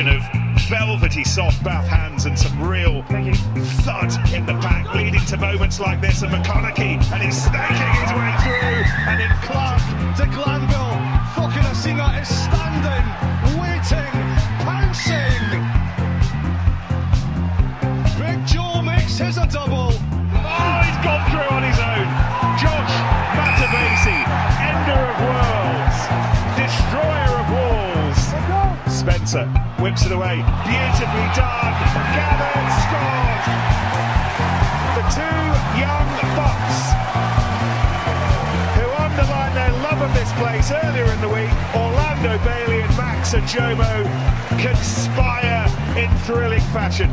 combination of velvety soft Bath hands and some real thud in the back, leading to moments like this. And McConaughey, and he's snaking his way through, and in Clark to Glanville. Fukunasina is standing, waiting, pouncing. Big Joel makes his a double. Oh, he's gone through on his own. Josh Matabesi, ender of worlds, destroyer of walls. Spencer whips it away, beautifully done. Gavin Scald, the two young bucks who underline their love of this place earlier in the week. Orlando Bailey and Max Ojomoh conspire in thrilling fashion.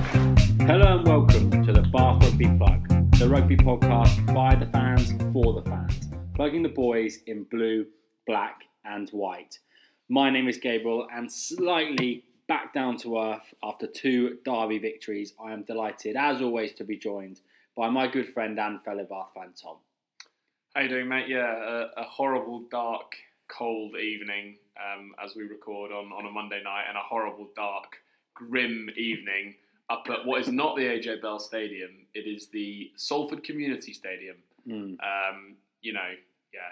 Hello and welcome to the Bath Rugby Plug, the rugby podcast by the fans for the fans, plugging the boys in blue, black and white. My name is Gabriel, and slightly back down to earth after two derby victories, I am delighted, as always, to be joined by my good friend and fellow Bath fan, Tom. How you doing, mate? Yeah, a horrible, dark, cold evening as we record on a Monday night, and a horrible, dark, grim evening up at what is not the AJ Bell Stadium. It is the Salford Community Stadium.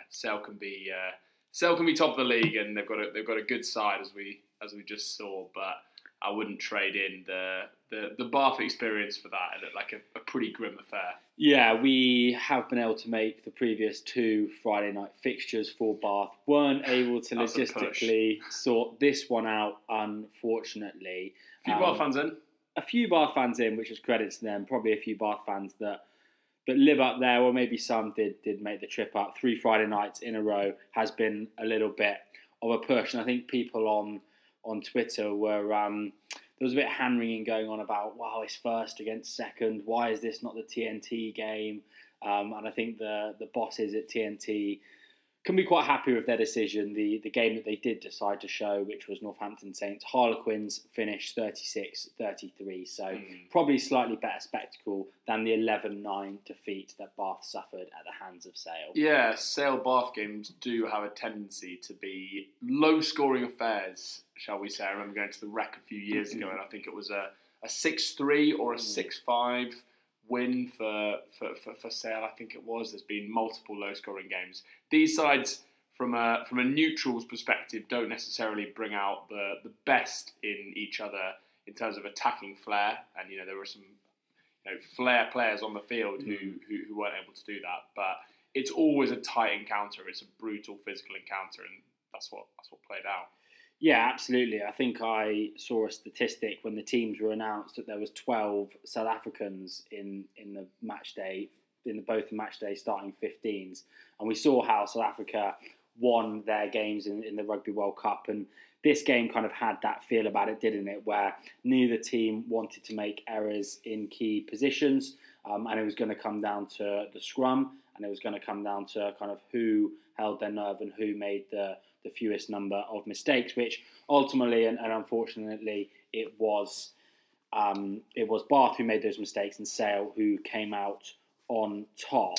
Sale can be... Sale can be top of the league, and they've got a good side as we just saw. But I wouldn't trade in the Bath experience for that. It looked like a pretty grim affair. Yeah, we have been able to make the previous two Friday night fixtures for Bath. Weren't able to logistically sort this one out, unfortunately. A few Bath fans in, which is credit to them. Probably a few Bath fans that live up there, or maybe some did make the trip up. Three Friday nights in a row has been a little bit of a push. And I think people on Twitter were... there was a bit of hand-wringing going on about, wow, it's first against second. Why is this not the TNT game? And I think the bosses at TNT can be quite happy with their decision. The game that they did decide to show, which was Northampton Saints, Harlequins, finished 36-33. So probably slightly better spectacle than the 11-9 defeat that Bath suffered at the hands of Sale. Yeah, Sale-Bath games do have a tendency to be low-scoring affairs, shall we say. I remember going to the Rec a few years ago, and I think it was a 6-3 or a 6-5 win for Sale, I think it was. There's been multiple low-scoring games. These sides, from a neutral's perspective, don't necessarily bring out the best in each other in terms of attacking flair. And there were some flair players on the field who weren't able to do that. But it's always a tight encounter. It's a brutal physical encounter, and that's what played out. Yeah, absolutely. I think I saw a statistic when the teams were announced that there was 12 South Africans in the match day, in both match day starting 15s. And we saw how South Africa won their games in the Rugby World Cup. And this game kind of had that feel about it, didn't it? Where neither team wanted to make errors in key positions. And it was going to come down to the scrum. And it was going to come down to kind of who held their nerve and who made the fewest number of mistakes, which ultimately and unfortunately it was Bath who made those mistakes and Sale who came out on top.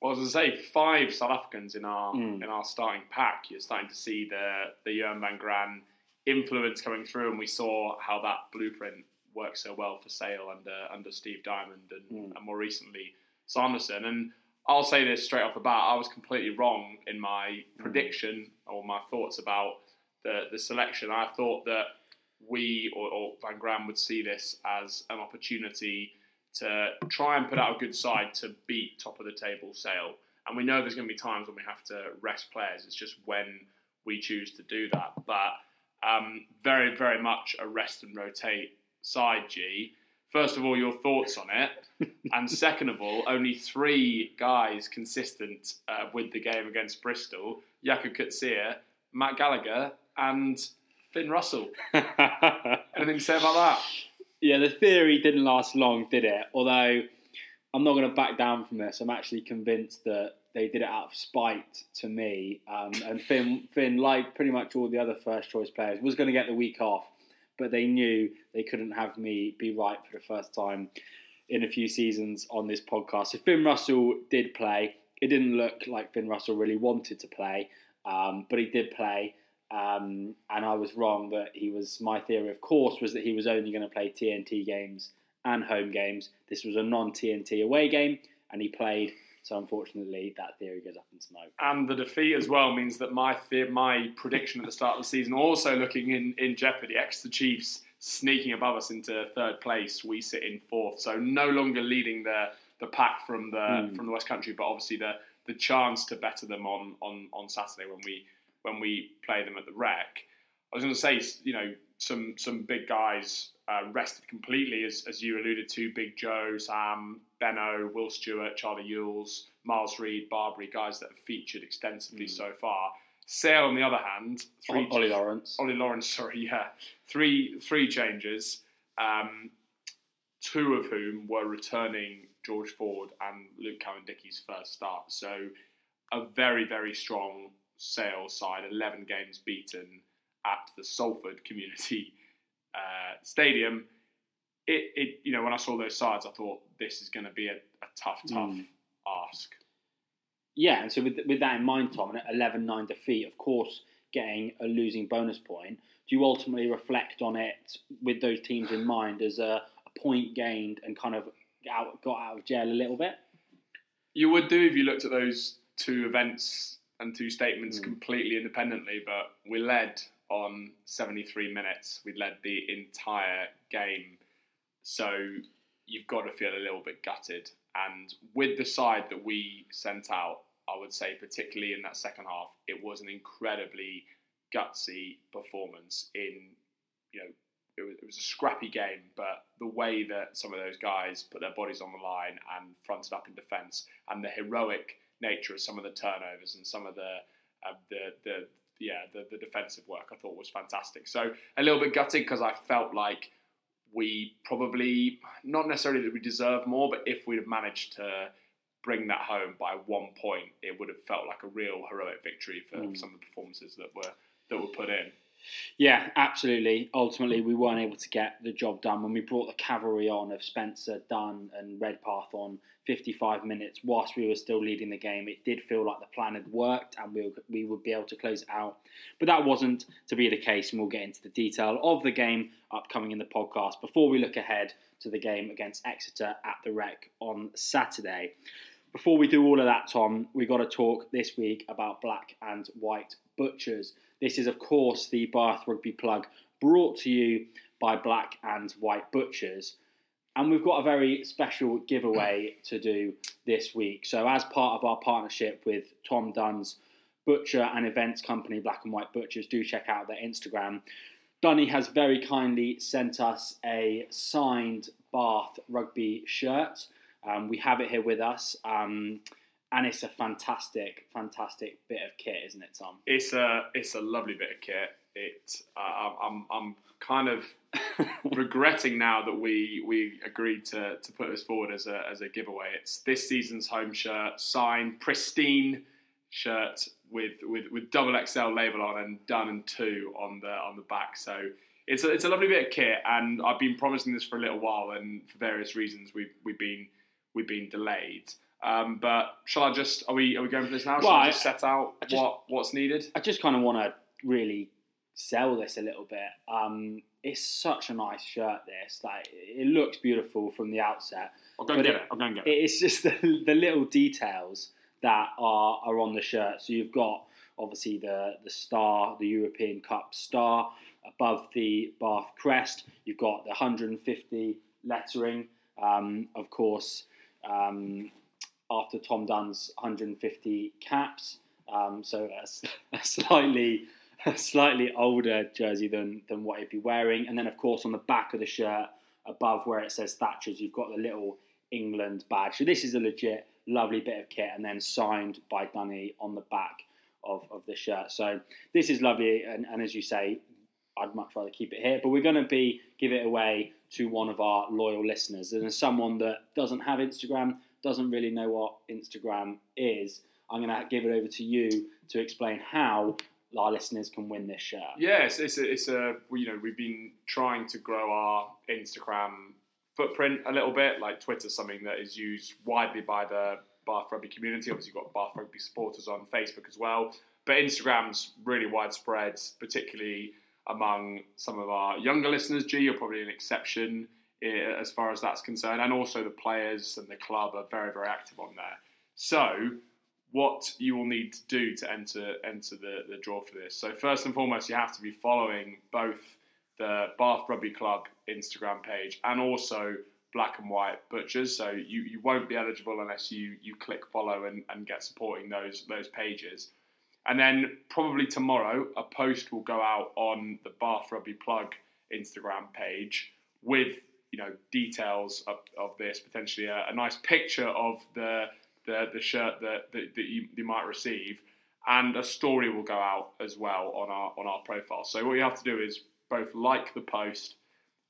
Well, as I say, 5 South Africans in our starting pack. You're starting to see the Jurgen van Graan influence coming through, and we saw how that blueprint worked so well for Sale under Steve Diamond and more recently Sanderson. And I'll say this straight off the bat, I was completely wrong in my prediction or my thoughts about the selection. I thought that we or Van Graan would see this as an opportunity to try and put out a good side to beat top of the table Sale. And we know there's going to be times when we have to rest players. It's just when we choose to do that. But very, very much a rest and rotate side, G. First of all, your thoughts on it, and second of all, only 3 guys consistent with the game against Bristol: Jakub Kutseer, Matt Gallagher, and Finn Russell. Anything to say about that? Yeah, the theory didn't last long, did it? Although I'm not going to back down from this. I'm actually convinced that they did it out of spite to me, and Finn, like pretty much all the other first choice players, was going to get the week off. But they knew they couldn't have me be right for the first time in a few seasons on this podcast. So Finn Russell did play. It didn't look like Finn Russell really wanted to play, but he did play. And I was wrong that he was, my theory, of course, was that he was only going to play TNT games and home games. This was a non-TNT away game, and he played. So unfortunately, that theory goes up in smoke. And the defeat as well means that my prediction at the start of the season also looking in jeopardy. Exeter Chiefs sneaking above us into third place. We sit in fourth. So no longer leading the pack from the West Country, but obviously the chance to better them on Saturday when we play them at the Rec. I was going to say, you know, some big guys rested completely, as you alluded to. Big Joe, Sam, Benno, Will Stewart, Charlie Ewells, Miles Reid, Barbary, guys that have featured extensively so far. Sale, on the other hand, three changes, two of whom were returning George Ford and Luke Cowan-Dickey's first start. So a very, very strong Sale side, 11 games beaten at the Salford Community Stadium. It you know, when I saw those sides, I thought this is going to be a tough ask. Yeah, and so with that in mind, Tom, and an 11-9 defeat, of course, getting a losing bonus point, do you ultimately reflect on it with those teams in mind as a point gained and kind of got out of jail a little bit? You would do if you looked at those two events and two statements completely independently, but we led on 73 minutes. We led the entire game. So you've got to feel a little bit gutted. And with the side that we sent out, I would say particularly in that second half, it was an incredibly gutsy performance. It was a scrappy game, but the way that some of those guys put their bodies on the line and fronted up in defence, and the heroic nature of some of the turnovers and some of the defensive work, I thought was fantastic. So a little bit gutted because I felt like we probably, not necessarily that we deserve more, but if we'd have managed to bring that home by 1 point, it would have felt like a real heroic victory for some of the performances that were put in. Yeah, absolutely. Ultimately, we weren't able to get the job done when we brought the cavalry on of Spencer, Dunn and Redpath on 55 minutes. Whilst we were still leading the game, it did feel like the plan had worked and we would be able to close it out. But that wasn't to be the case, and we'll get into the detail of the game upcoming in the podcast before we look ahead to the game against Exeter at the Rec on Saturday. Before we do all of that, Tom, we've got to talk this week about black and white butchers. This is, of course, the Bath Rugby Plug brought to you by Black and White Butchers. And we've got a very special giveaway to do this week. So as part of our partnership with Tom Dunn's butcher and events company, Black and White Butchers, do check out their Instagram. Dunny has very kindly sent us a signed Bath Rugby shirt. We have it here with us. And it's a fantastic, fantastic bit of kit, isn't it, Tom? It's a lovely bit of kit. I'm kind of regretting now that we agreed to put this forward as a giveaway. It's this season's home shirt, signed, pristine shirt with double XL label on and Done and Two on the back. So it's a lovely bit of kit, and I've been promising this for a little while, and for various reasons we've been delayed. But shall I just? Are we going for this now? Well, shall I just set out what's needed? I just kind of want to really sell this a little bit. It's such a nice shirt. This, like, it looks beautiful from the outset. I'll go and get it. It's just the little details that are on the shirt. So you've got obviously the star, the European Cup star above the Bath crest. You've got the 150 lettering, of course. After Tom Dunn's 150 caps, so a slightly older jersey than what he'd be wearing. And then, of course, on the back of the shirt, above where it says Thatcher's, you've got the little England badge. So this is a legit, lovely bit of kit, and then signed by Dunny on the back of the shirt. So this is lovely, and as you say, I'd much rather keep it here, but we're going to give it away to one of our loyal listeners. And as someone that doesn't have Instagram, doesn't really know what Instagram is, I'm going to give it over to you to explain how our listeners can win this shirt. Yes, it's a you know, we've been trying to grow our Instagram footprint a little bit. Like Twitter's something that is used widely by the Bath Rugby community. Obviously, you've got Bath Rugby supporters on Facebook as well. But Instagram's really widespread, particularly among some of our younger listeners. G, you're probably an exception as far as that's concerned. And also the players and the club are very, very active on there. So what you will need to do to enter the draw for this. So first and foremost, you have to be following both the Bath Rugby Club Instagram page and also Black and White Butchers. So you won't be eligible unless you click follow and get supporting those pages. And then probably tomorrow, a post will go out on the Bath Rugby Plug Instagram page with, you know, details of this, potentially a nice picture of the shirt that you might receive, and a story will go out as well on our profile. So what you have to do is both like the post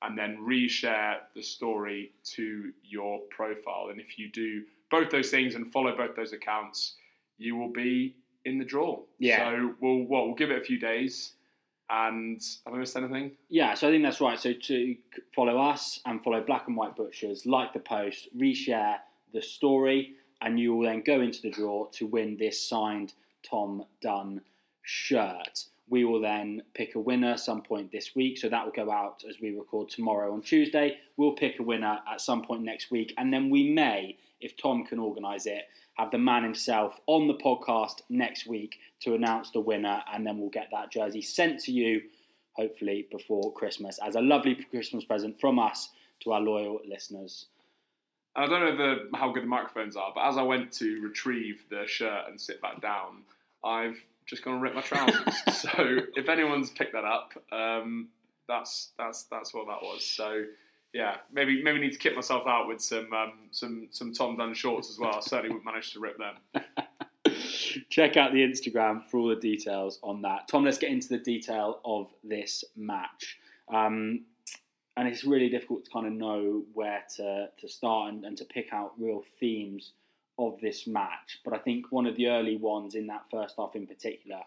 and then reshare the story to your profile. And if you do both those things and follow both those accounts, you will be in the draw. Yeah. So we'll give it a few days. And have I missed anything? Yeah, so I think that's right. So to follow us and follow Black and White Butchers, like the post, reshare the story, and you will then go into the draw to win this signed Tom Dunn shirt. We will then pick a winner some point this week. So that will go out as we record tomorrow on Tuesday. We'll pick a winner at some point next week. And then we may, if Tom can organise it, have the man himself on the podcast next week to announce the winner, and then we'll get that jersey sent to you, hopefully before Christmas, as a lovely Christmas present from us to our loyal listeners. And I don't know how good the microphones are, but as I went to retrieve the shirt and sit back down, I've just gone and ripped my trousers. So if anyone's picked that up, that's what that was. So yeah, maybe need to kit myself out with some Tom Dunn shorts as well. I certainly wouldn't manage to rip them. Check out the Instagram for all the details on that. Tom, let's get into the detail of this match. And it's really difficult to kind of know where to start and to pick out real themes of this match. But I think one of the early ones in that first half in particular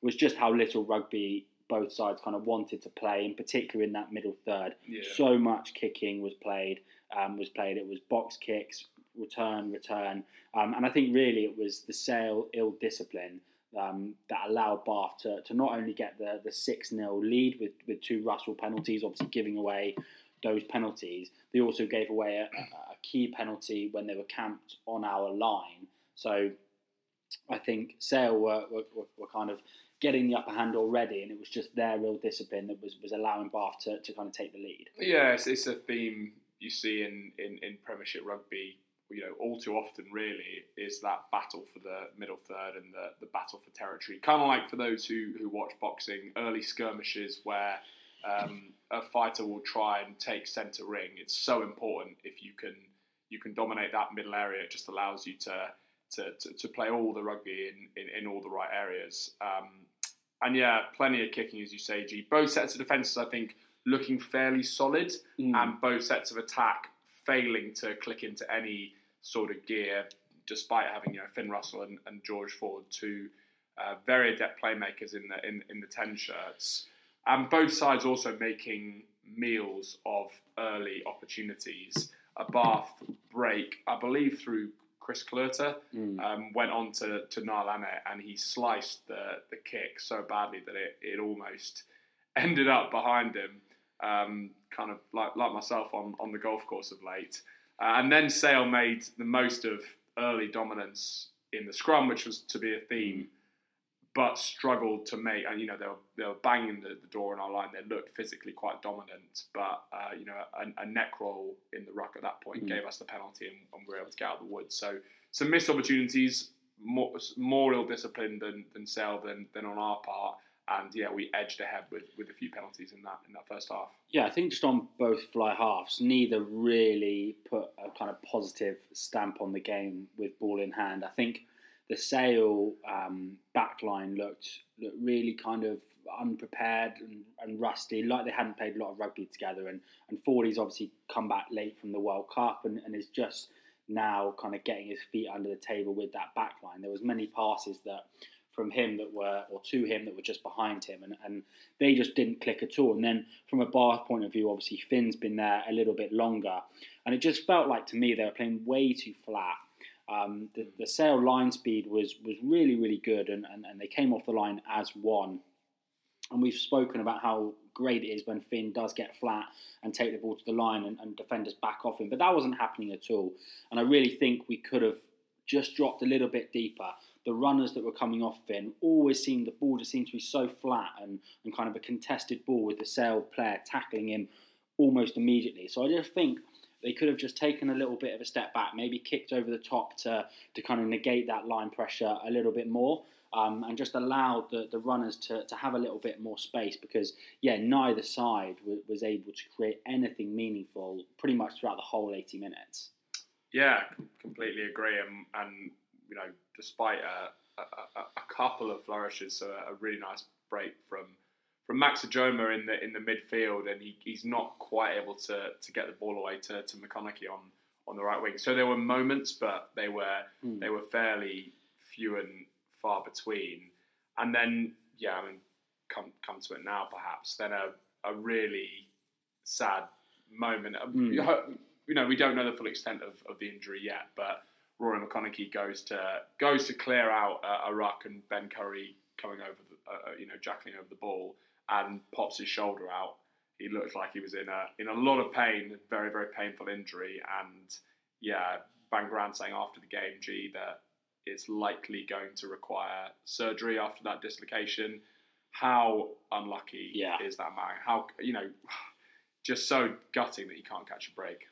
was just how little rugby both sides kind of wanted to play, in particular in that middle third. Yeah. So much kicking was played. It was box kicks, return. And I think really it was the Sale ill discipline that allowed Bath to not only get the 6-0 lead with two Russell penalties, obviously giving away those penalties. They also gave away a key penalty when they were camped on our line. So I think Sale were kind of getting the upper hand already, and it was just their real discipline that was allowing Bath to kind of take the lead. Yeah, it's a theme you see in Premiership rugby, you know, all too often really, is that battle for the middle third and the battle for territory. Kind of like, for those who watch boxing, early skirmishes where a fighter will try and take centre ring. It's so important if you can dominate that middle area. It just allows you to play all the rugby in all the right areas. And yeah, plenty of kicking, as you say, G. Both sets of defences, I think, looking fairly solid, and both sets of attack failing to click into any sort of gear, despite having, you know, Finn Russell and George Ford, two very adept playmakers in the 10 shirts. And both sides also making meals of early opportunities. A Bath break, I believe, through Chris Clutter, went on to Niall Annett, and he sliced the kick so badly that it almost ended up behind him, kind of like myself on the golf course of late. And then Sale made the most of early dominance in the scrum, which was to be a theme, but struggled to make, and, you know, they were banging the door on our line. They looked physically quite dominant, but, you know, a neck roll in the ruck at that point gave us the penalty, and we were able to get out of the woods. So some missed opportunities, more ill discipline than Sale, than on our part. And yeah, we edged ahead with a few penalties in that first half. Yeah, I think just on both fly halves, neither really put a kind of positive stamp on the game with ball in hand. I think the Sale backline looked really kind of unprepared and rusty, like they hadn't played a lot of rugby together. And Fordy's obviously come back late from the World Cup and is just now kind of getting his feet under the table with that backline. There was many passes to him that were just behind him, and they just didn't click at all. And then from a Bath point of view, obviously Finn's been there a little bit longer, and it just felt like, to me, they were playing way too flat. The Sale line speed was really, really good, and they came off the line as one. And we've spoken about how great it is when Finn does get flat and take the ball to the line and defenders back off him. But that wasn't happening at all. And I really think we could have just dropped a little bit deeper. The runners that were coming off Finn always seemed, the ball just seemed to be so flat and kind of a contested ball with the Sale player tackling him almost immediately. So I just think they could have just taken a little bit of a step back, maybe kicked over the top to kind of negate that line pressure a little bit more. And just allowed the runners to have a little bit more space because, yeah, neither side was able to create anything meaningful pretty much throughout the whole 80 minutes. Yeah, completely agree. And you know, despite a couple of flourishes, so a really nice break from Max Ojomoh in the midfield, and he's not quite able to get the ball away to McConaughey on the right wing. So there were moments, but they were fairly few and far between. And then, yeah, I mean, come to it now, perhaps. Then a really sad moment. You know, we don't know the full extent of the injury yet, but Rory McConaughey goes to clear out a ruck, and Ben Curry coming over, jackling over the ball, and pops his shoulder out. He looked like he was in a lot of pain, very, very painful injury. And yeah, Van Graan saying after the game, gee, that it's likely going to require surgery after that dislocation. How unlucky is that man? How, you know, just so gutting that he can't catch a break.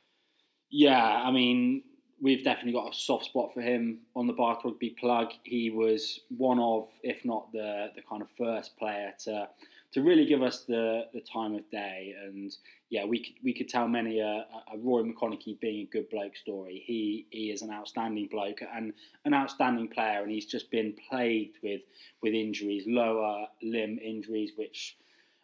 Yeah, I mean, we've definitely got a soft spot for him on the Bath Rugby plug. He was one of, if not the kind of first player to really give us the time of day. And yeah, we could tell many a Rory McConaughey being a good bloke story. He is an outstanding bloke and an outstanding player, and he's just been plagued with injuries, lower limb injuries, which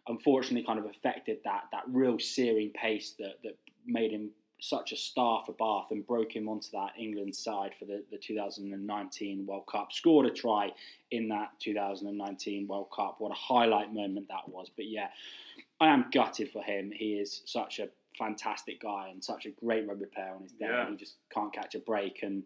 unfortunately kind of affected that real searing pace that made him such a star for Bath and broke him onto that England side for the 2019 World Cup. Scored a try in that 2019 World Cup. What a highlight moment that was. But yeah, I am gutted for him. He is such a fantastic guy and such a great rugby player on his day. Yeah. He just can't catch a break. And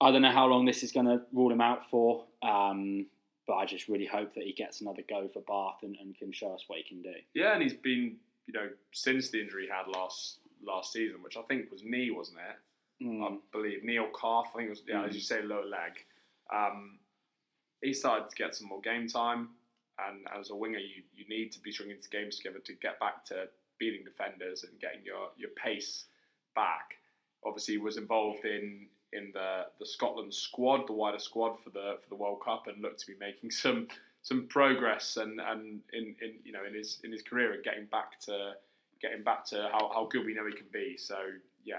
I don't know how long this is going to rule him out for, but I just really hope that he gets another go for Bath and can show us what he can do. Yeah, and he's been, you know, since the injury he had last season, which I think was knee, wasn't it? I believe knee or calf. I think it was, as you say, lower leg. He started to get some more game time, and as a winger, you need to be stringing games together to get back to beating defenders and getting your pace back. Obviously, was involved in the Scotland squad, the wider squad for the World Cup, and looked to be making some progress and in his career and getting back to how good we know he can be. So, yeah,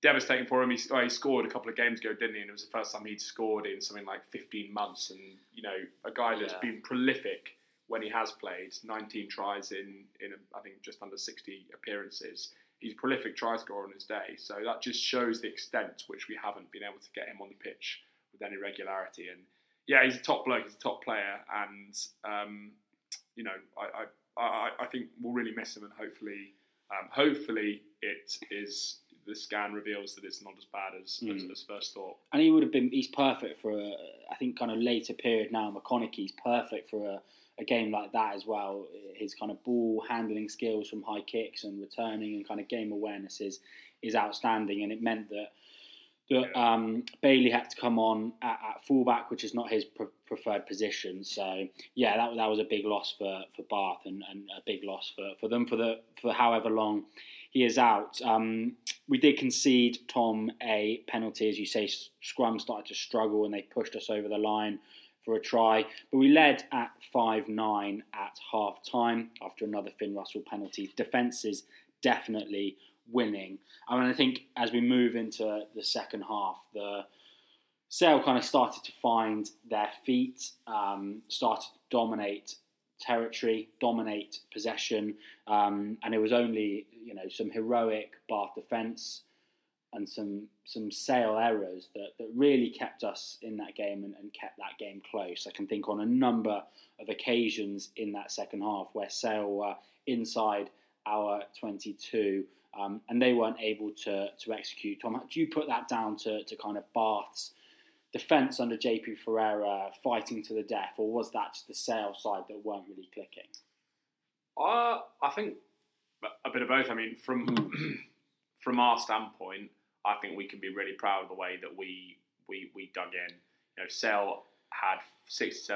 devastating for him. He scored a couple of games ago, didn't he? And it was the first time he'd scored in something like 15 months. And, you know, a guy that's been prolific when he has played, 19 tries in I think, just under 60 appearances. He's a prolific try scorer on his day. So that just shows the extent to which we haven't been able to get him on the pitch with any regularity. And, yeah, he's a top bloke. He's a top player. And, you know, I think we'll really miss him, and hopefully it is, the scan reveals that it's not as bad as first thought. And he's perfect for a later period now. McConaughey's perfect for a game like that as well. His kind of ball handling skills from high kicks and returning and kind of game awareness is outstanding, and it meant that Bailey had to come on at fullback, which is not his preferred position. So yeah, that was a big loss for Bath and a big loss for them for however long he is out. We did concede Tom a penalty, as you say. Scrum started to struggle and they pushed us over the line for a try, but we led at 5-9 at half time after another Finn Russell penalty. Defences definitely winning. I mean, I think as we move into the second half, the Sale kind of started to find their feet, started to dominate territory, dominate possession, and it was only, you know, some heroic Bath defence and some Sale errors that really kept us in that game and kept that game close. I can think on a number of occasions in that second half where Sale were inside our 22. and they weren't able to execute. Tom, do you put that down to kind of Bath's defence under JP Ferreira fighting to the death, or was that just the Sale side that weren't really clicking? I think a bit of both. I mean, from our standpoint, I think we can be really proud of the way that we dug in. You know, Sale had 67%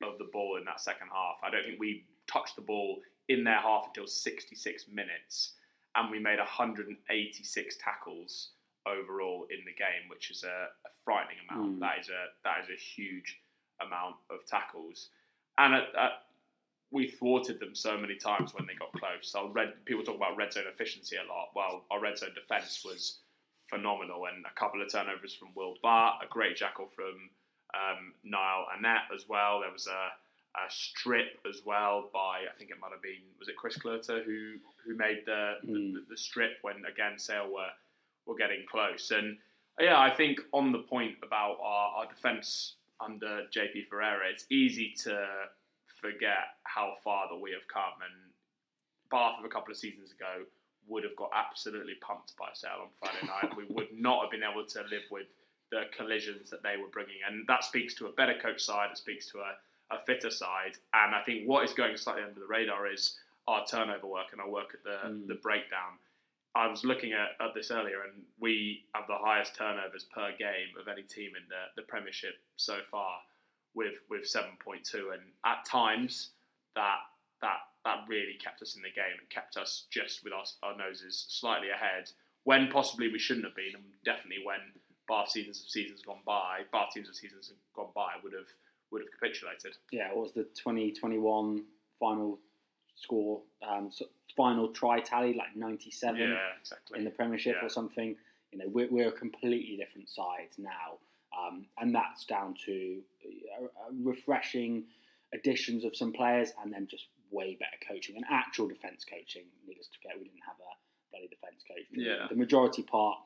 of the ball in that second half. I don't think we touched the ball in their half until 66 minutes, and we made 186 tackles overall in the game, which is a frightening amount. That is a huge amount of tackles, and we thwarted them so many times when they got close. People talk about red zone efficiency a lot. Well, our red zone defence was phenomenal, and a couple of turnovers from Will Bart, a great jackal from Niall Annett as well. There was a strip as well by, I think it might have been, was it Chris Clutter who made the strip when, again, Sale were getting close. And, yeah, I think on the point about our defence under JP Ferreira, it's easy to forget how far that we have come, and Bath of a couple of seasons ago would have got absolutely pumped by Sale on Friday night. We would not have been able to live with the collisions that they were bringing, and that speaks to a better coach side, it speaks to a fitter side, and I think what is going slightly under the radar is our turnover work and our work at the breakdown. I was looking at this earlier, and we have the highest turnovers per game of any team in the Premiership so far, with 7.2, and at times that really kept us in the game. It kept us just with our noses slightly ahead when possibly we shouldn't have been, and definitely when Bath teams of seasons gone by would have capitulated. Yeah, what was the 2021 final score, final try tally, like 97? Yeah, exactly. In the Premiership, yeah, or something. You know, we're a completely different side now. And that's down to refreshing additions of some players, and then just way better coaching and actual defence coaching. Needless to forget, we didn't have a bloody defence coach. Yeah. The majority part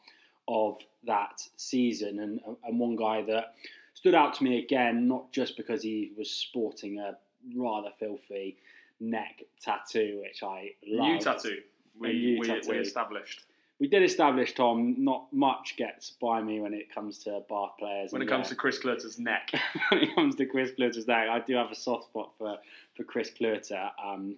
of that season, and one guy that stood out to me again, not just because he was sporting a rather filthy neck tattoo, which I love. We established. We did establish, Tom, not much gets by me when it comes to Bath players. When it comes to Chris Clutter's neck. I do have a soft spot for Chris Clutter,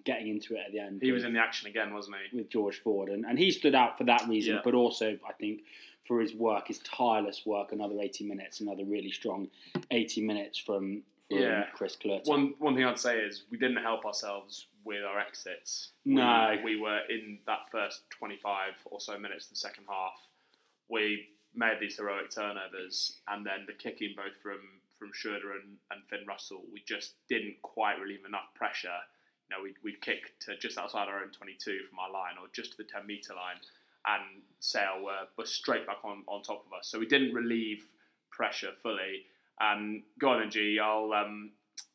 getting into it at the end. He was in the action again, wasn't he? With George Ford. And he stood out for that reason, yeah, but also, I think, for his work, his tireless work, another really strong 80 minutes from Chris Clutter. One thing I'd say is we didn't help ourselves with our exits. No. We were in that first 25 or so minutes of the second half. We made these heroic turnovers, and then the kicking both from Schroeder and Finn Russell, we just didn't quite relieve enough pressure. You know, we'd kick to just outside our own 22 from our line, or just to the 10-metre line, and Sale were straight back on top of us. So we didn't relieve pressure fully. And go on, G, I'll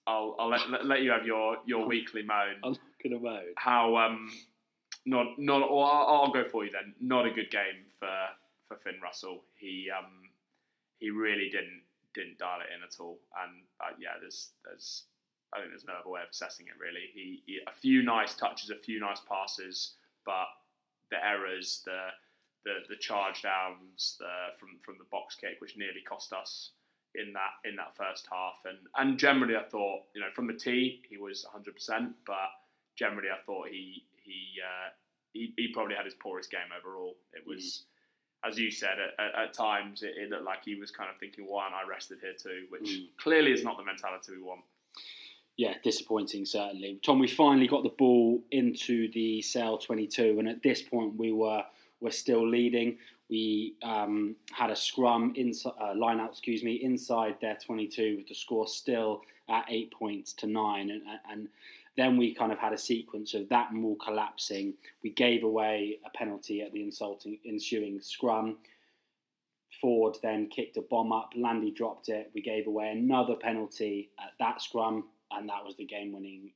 let you have your weekly moan. I'm not going to moan. I'll go for you then. Not a good game for Finn Russell. He really didn't dial it in at all. And I think there's no other way of assessing it really. He a few nice touches, a few nice passes, but the errors, the charge downs, from the box kick, which nearly cost us in that first half, and generally I thought, you know, from the tee he was 100%, but generally I thought he probably had his poorest game overall. It was, as you said, at times it looked like he was kind of thinking, why aren't I rested here too, which clearly is not the mentality we want. Yeah, disappointing certainly. Tom, we finally got the ball into the Sale 22, and at this point we're still leading. We had a scrum, inside their 22 with the score still at 8-9. And then we kind of had a sequence of that mall collapsing. We gave away a penalty at the ensuing scrum. Ford then kicked a bomb up. Landy dropped it. We gave away another penalty at that scrum. And that was the game-winning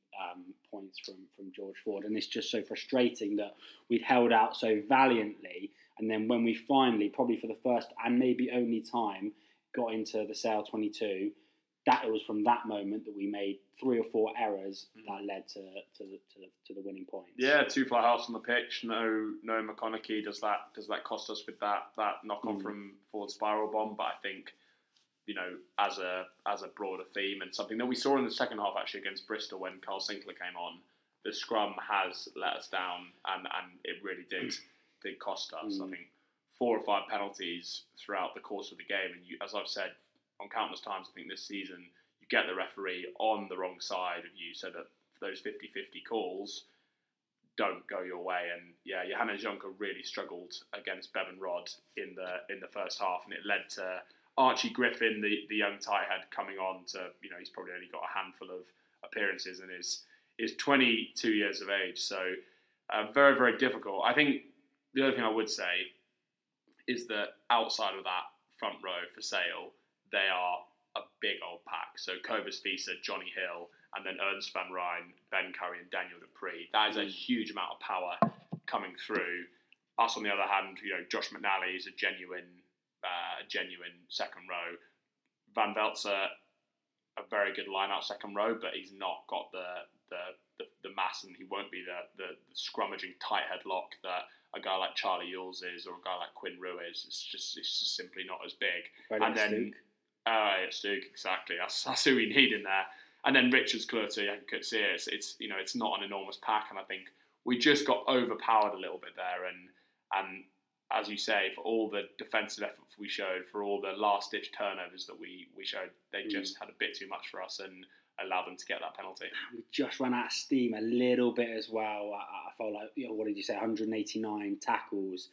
points from George Ford. And it's just so frustrating that we'd held out so valiantly. And then when we finally, probably for the first and maybe only time, got into the Sale 22, that it was from that moment that we made three or four errors that led to the winning point. Yeah, too far house on the pitch. No McConaughey. Does that cost us with that knock on from Ford's spiral bomb? But I think, you know, as a broader theme and something that we saw in the second half actually against Bristol when Carl Sinclair came on, the scrum has let us down, and it really did cost us. I think 4 or 5 penalties throughout the course of the game, and you, as I've said on countless times, I think this season, you get the referee on the wrong side of you so that those 50-50 calls don't go your way. And yeah, Johannes Jonker really struggled against Bevan Rod in the first half, and it led to Archie Griffin, the young tight head, coming on to, you know, he's probably only got a handful of appearances and is 22 years of age, so very, very difficult. I think the other thing I would say is that outside of that front row for Sale, they are a big old pack. So Kovac, Visa, Johnny Hill, and then Ernst van Rijn, Ben Curry, and Daniel Dupree. That is a huge amount of power coming through. Us, on the other hand, you know, Josh McNally is a genuine second row. Van Veltzer, a very good line-out second row, but he's not got the mass, and he won't be the scrummaging tight headlock that a guy like Charlie Yules is, or a guy like Quinn Rue is. It's just simply not as big. Right, and then Elliot Stooke, exactly. That's who we need in there. And then Richards, Clutter, and Kutseer. It's not an enormous pack, and I think we just got overpowered a little bit there. And as you say, for all the defensive effort we showed, for all the last-ditch turnovers that we showed, they just had a bit too much for us and allowed them to get that penalty. We just ran out of steam a little bit as well. I felt like, you know, what did you say, 189 tackles.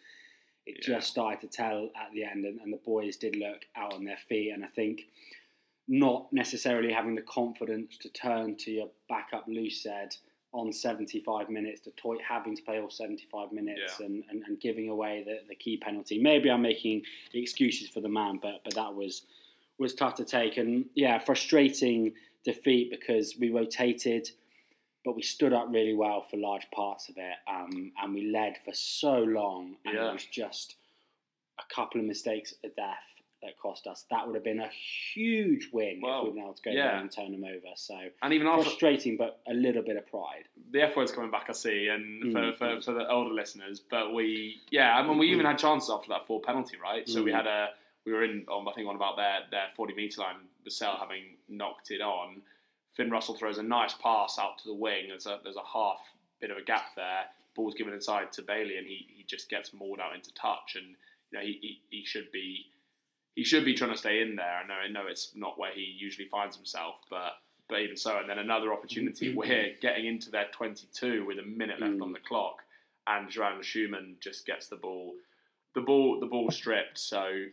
It just started to tell at the end, and the boys did look out on their feet. And I think not necessarily having the confidence to turn to your backup, Lou said, on 75 minutes, Detroit having to play all 75 minutes and giving away the key penalty. Maybe I'm making excuses for the man, but that was tough to take. And yeah, frustrating defeat because we rotated, but we stood up really well for large parts of it, and we led for so long, and it was just a couple of mistakes at death that cost us. That would have been a huge win if we'd been able to go down and turn them over. So, and even frustrating, but a little bit of pride. The F word's coming back, I see, and for the older listeners, but we even had chances after that 4 penalty, right? So we had we were on about their 40-meter line, the Sale having knocked it on. Finn Russell throws a nice pass out to the wing. There's a half bit of a gap there. Ball's given inside to Bailey, and he just gets mauled out into touch. And you know he should be trying to stay in there. I know it's not where he usually finds himself, but even so. And then another opportunity. We're getting into their 22 with a minute left on the clock, and Joanne Schumann just gets the ball stripped. So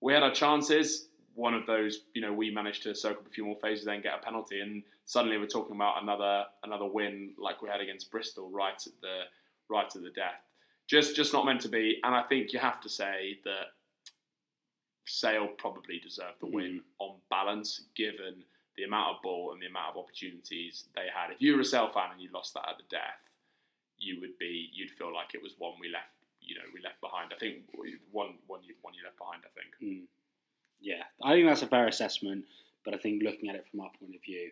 we had our chances. One of those, you know, we managed to soak up a few more phases, then get a penalty, and suddenly we're talking about another win like we had against Bristol right at the death. Just not meant to be, and I think you have to say that Sale probably deserved the win on balance, given the amount of ball and the amount of opportunities they had. If you were a Sale fan and you lost that at the death, you'd feel like it was one we left behind. I think one you left behind. I think. Mm. Yeah, I think that's a fair assessment, but I think looking at it from our point of view,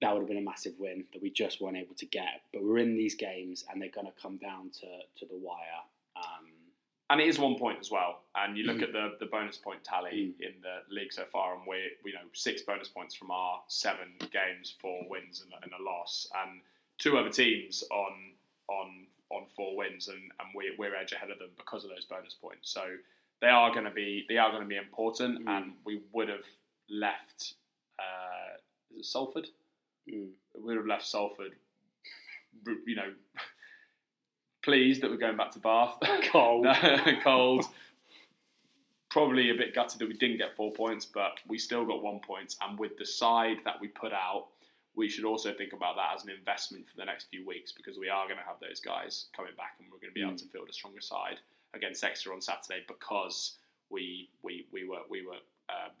that would have been a massive win that we just weren't able to get. But we're in these games, and they're going to come down to the wire. And it is 1 point as well. And you look at the bonus point tally in the league so far, and we're 6 bonus points from our 7 games, 4 wins and a loss, and 2 other teams on 4 wins, and we're edge ahead of them because of those bonus points. So. They are going to be important, and we would have left. Is it Salford? We would have left Salford. You know, pleased that we're going back to Bath. Cold. Probably a bit gutted that we didn't get 4 points, but we still got 1 point. And with the side that we put out, we should also think about that as an investment for the next few weeks, because we are going to have those guys coming back, and we're going to be able to field a stronger side against Exeter on Saturday, because we were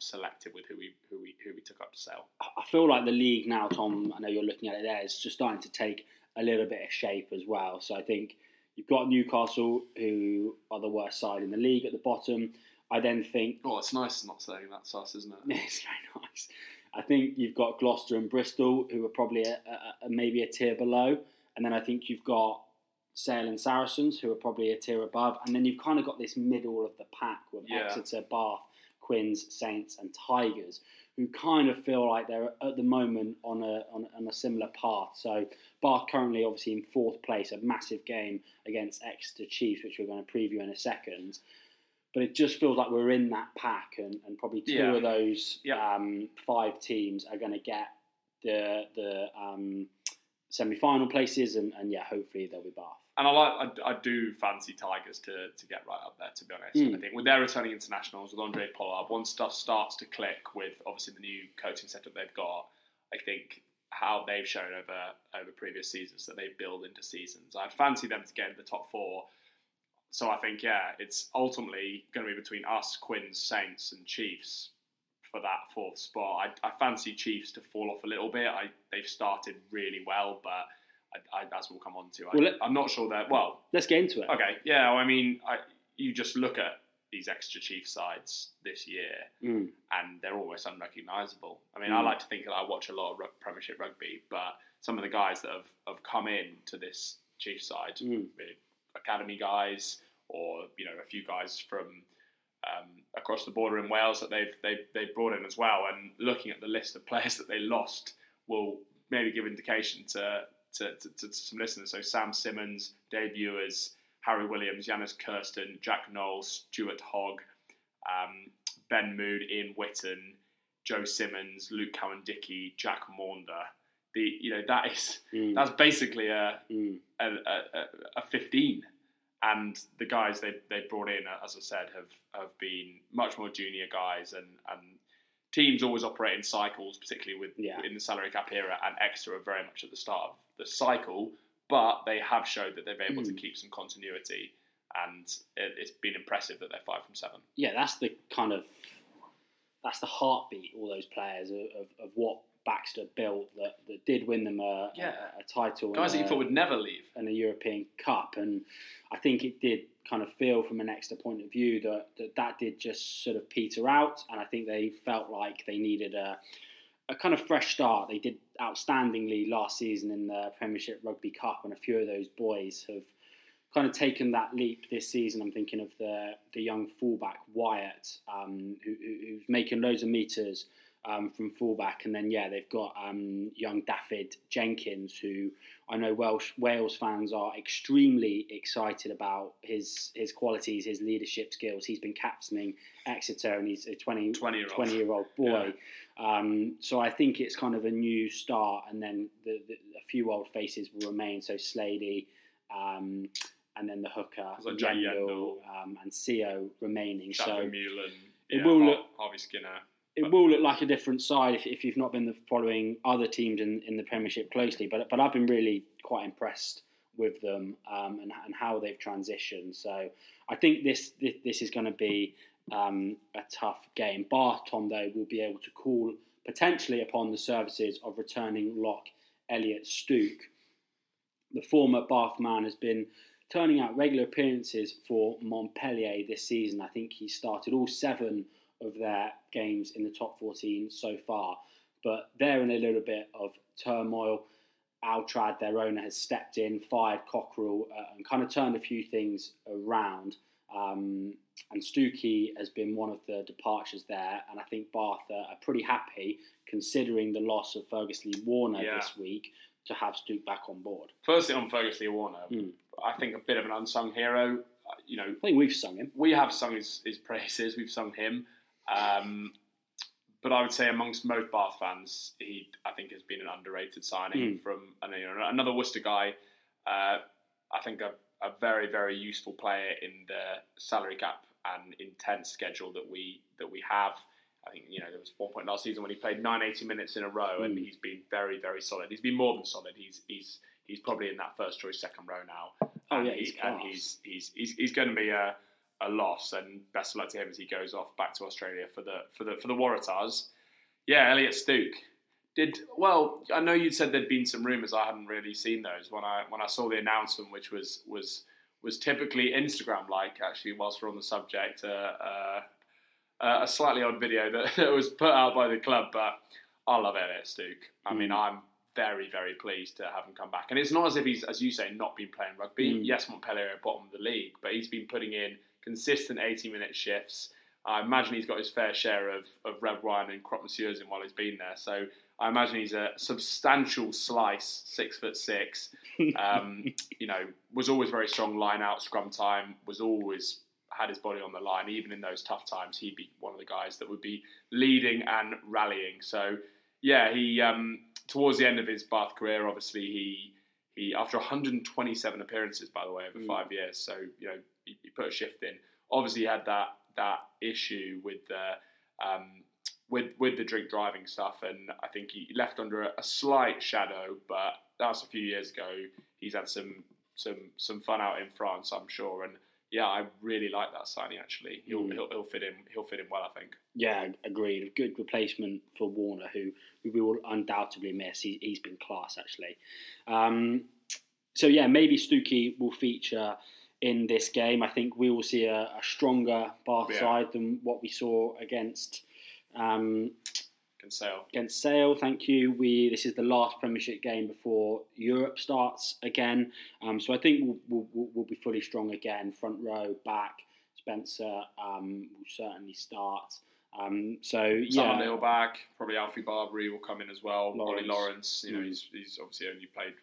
selective with who we took up to Sale. I feel like the league now, Tom, I know you're looking at it there, is just starting to take a little bit of shape as well. So I think you've got Newcastle, who are the worst side in the league, at the bottom. I then think... Oh, it's nice not saying that's us, isn't it? It's very nice. I think you've got Gloucester and Bristol, who are probably maybe a tier below. And then I think you've got Sale and Saracens, who are probably a tier above. And then you've kind of got this middle of the pack with Exeter, Bath, Quins, Saints and Tigers, who kind of feel like they're at the moment on a similar path. So Bath currently obviously in fourth place, a massive game against Exeter Chiefs, which we're going to preview in a second. But it just feels like we're in that pack, and probably two of those five teams are going to get the semi-final places, and hopefully they'll be Bath. And I do fancy Tigers to get right up there, to be honest. I think with their returning internationals, with Andre Pollard, once stuff starts to click with obviously the new coaching setup they've got, I think how they've shown over previous seasons that they build into seasons. I'd fancy them to get into the top four. So I think, it's ultimately going to be between us, Quins, Saints and Chiefs for that fourth spot. I fancy Chiefs to fall off a little bit. They've started really well, but as we'll come on to, I'm not sure that... Well, let's get into it. Okay, yeah, well, I mean, you just look at these extra Chiefs sides this year and they're almost unrecognisable. I mean, I like to think that I watch a lot of Premiership rugby, but some of the guys that have come in to this Chiefs side... Academy guys, or a few guys from across the border in Wales that they've brought in as well. And looking at the list of players that they lost will maybe give indication to some listeners. So Sam Simmons, Dave Ewers, Harry Williams, Yannis Kirsten, Jack Knowles, Stuart Hogg, Ben Mood, Ian Whitton, Joe Simmons, Luke Cowan-Dickey, Jack Maunder. That's basically a 15, and the guys they brought in, as I said, have been much more junior guys, and teams always operate in cycles, particularly in the salary cap era, and Exeter are very much at the start of the cycle, but they have showed that they've been able to keep some continuity, and it's been impressive that they're 5 from 7. Yeah, that's the heartbeat. All those players of what Baxter built that did win them a title. Guys that you thought would never leave. And a European Cup. And I think it did kind of feel from an Exeter point of view that did just sort of peter out. And I think they felt like they needed a kind of fresh start. They did outstandingly last season in the Premiership Rugby Cup, and a few of those boys have kind of taken that leap this season. I'm thinking of the young fullback, Wyatt, who's making loads of metres from fullback, and then they've got young Dafydd Jenkins, who I know Wales fans are extremely excited about his qualities, his leadership skills. He's been captaining Exeter, and he's a 20-year-old boy. Yeah. So I think it's kind of a new start, and then a few old faces will remain. So Slady, and then the hooker, Yendall, and Seo remaining. Chapman, so Mullen, will look Harvey Skinner. It will look like a different side if you've not been following other teams in the Premiership closely. But I've been really quite impressed with them and how they've transitioned. So I think this is going to be a tough game. Bath, Tom, though, will be able to call potentially upon the services of returning lock Elliot Stooke. The former Bath man has been turning out regular appearances for Montpellier this season. I think he started all 7 of their games in the top 14 so far. But they're in a little bit of turmoil. Altrad, their owner, has stepped in, fired Cockerell, and kind of turned a few things around. And Stooke has been one of the departures there. And I think Bath are pretty happy, considering the loss of Fergus Lee Warner this week, to have Stooke back on board. Firstly, on Fergus Lee Warner, I think a bit of an unsung hero. I think we've sung him. We have sung his praises. We've sung him. But I would say amongst most Bath fans, I think has been an underrated signing from another Worcester guy. I think a very, very useful player in the salary cap and intense schedule that we have. I think there was one point last season when he played 980 minutes in a row, and he's been very, very solid. He's been more than solid. He's probably in that first choice second row now. Oh yeah, he's going to be a loss, and best of luck to him as he goes off back to Australia for the Waratahs. Yeah, Elliot Stooke I know you'd said there'd been some rumours. I hadn't really seen those when I saw the announcement, which was typically Instagram like. Actually, whilst we're on the subject, a slightly odd video that was put out by the club, but I love Elliot Stooke. I mean, I'm very, very pleased to have him come back. And it's not as if he's, as you say, not been playing rugby. Yes, Montpellier are bottom of the league, but he's been putting in consistent 80-minute shifts. I imagine he's got his fair share of red wine and croque monsieurs while he's been there. So I imagine he's a substantial slice, 6'6". You know, was always very strong line out, scrum time, was always had his body on the line. Even in those tough times, he'd be one of the guys that would be leading and rallying. So, yeah, he towards the end of his Bath career, obviously, he after 127 appearances, by the way, over 5 years. So, you know, he put a shift in. Obviously, he had that issue with the drink driving stuff, and I think he left under a slight shadow, but that was a few years ago. He's had some fun out in France, I'm sure, and yeah, I really like that signing. Actually, he'll fit in well, I think. Yeah, agreed. A good replacement for Warner, who we will undoubtedly miss. He's been class, actually. So yeah, maybe Stooke will feature in this game. I think we will see a stronger Bath side than what we saw against Sale. Against Sale, thank you. This is the last Premiership game before Europe starts again. So I think we'll be fully strong again. Front row, back. Spencer will certainly start. Someone will back. Probably Alfie Barbary will come in as well. Ollie Lawrence. You know, he's obviously only played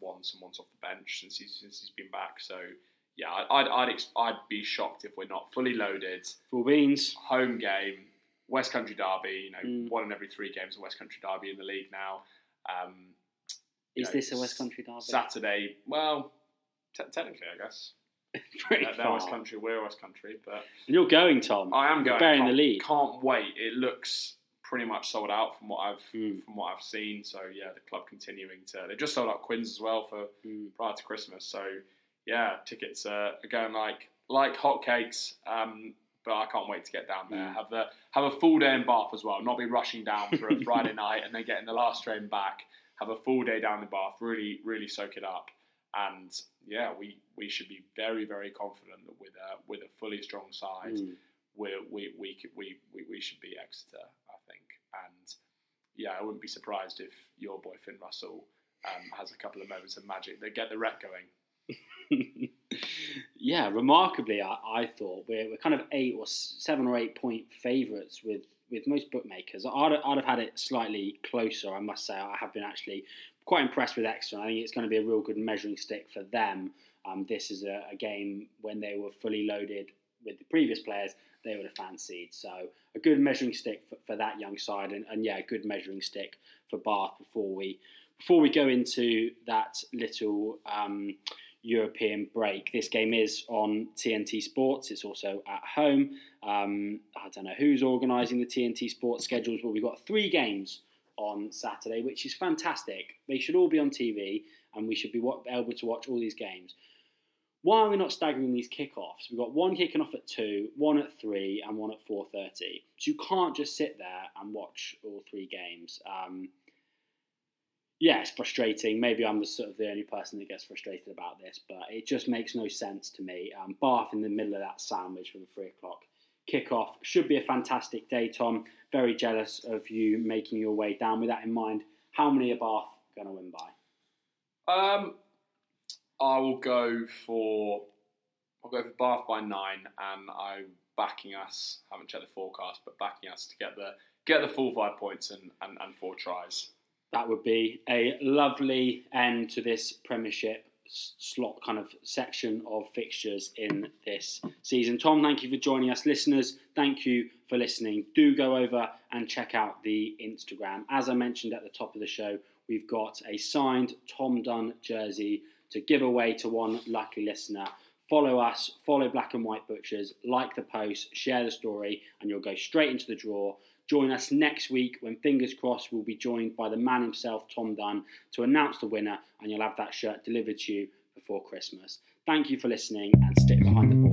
once off the bench since he's been back. So yeah, I'd be shocked if we're not fully loaded. Full beans. Home game. West Country derby, you know, one in every 3 games of West Country derby in the league now. Is this a West Country derby? Saturday, well, technically, I guess. Pretty far. West Country, we're West Country, but you're going, Tom. I am going. Bearing the lead. Can't wait. It looks pretty much sold out from what I've seen. So yeah, the club continuing to. They just sold out Quins as well for prior to Christmas. So yeah, tickets are going like hotcakes. But I can't wait to get down there. Have a full day in Bath as well. Not be rushing down for a Friday night and then getting the last train back. Have a full day down in Bath. Really, really soak it up. And yeah, we should be very, very confident that with a fully strong side, we should beat Exeter, I think. And yeah, I wouldn't be surprised if your boy Finn Russell has a couple of moments of magic that get the Rec going. Yeah, remarkably, I thought we're kind of 7 or 8 point favourites with most bookmakers. I'd have had it slightly closer, I must say. I have been actually quite impressed with Exeter. I think it's going to be a real good measuring stick for them. This is a game when they were fully loaded with the previous players, they would have fancied. So a good measuring stick for that young side, and yeah, a good measuring stick for Bath before we go into that little European break. This game is on TNT Sports. It's also at home. I don't know who's organising the TNT Sports schedules, but we've got 3 games on Saturday, which is fantastic. They should all be on TV, and we should be able to watch all these games. Why are we not staggering these kickoffs? We've got one kicking off at 2, one at 3, and one at 4:30. So you can't just sit there and watch all 3 games. Yeah, it's frustrating. Maybe I'm the only person that gets frustrated about this, but it just makes no sense to me. Bath in the middle of that sandwich with a 3:00 kickoff. Should be a fantastic day, Tom. Very jealous of you making your way down. With that in mind, how many are Bath going to win by? I'll go for Bath by 9, and I'm backing us. I haven't checked the forecast, but backing us to get the full 5 points and 4 tries. That would be a lovely end to this Premiership slot kind of section of fixtures in this season. Tom, thank you for joining us. Listeners, thank you for listening. Do go over and check out the Instagram. As I mentioned at the top of the show, we've got a signed Tom Dunn jersey to give away to one lucky listener. Follow us, follow Black and White Butchers, like the post, share the story, and you'll go straight into the draw. Join us next week when, fingers crossed, we'll be joined by the man himself, Tom Dunn, to announce the winner, and you'll have that shirt delivered to you before Christmas. Thank you for listening, and stick behind the ball.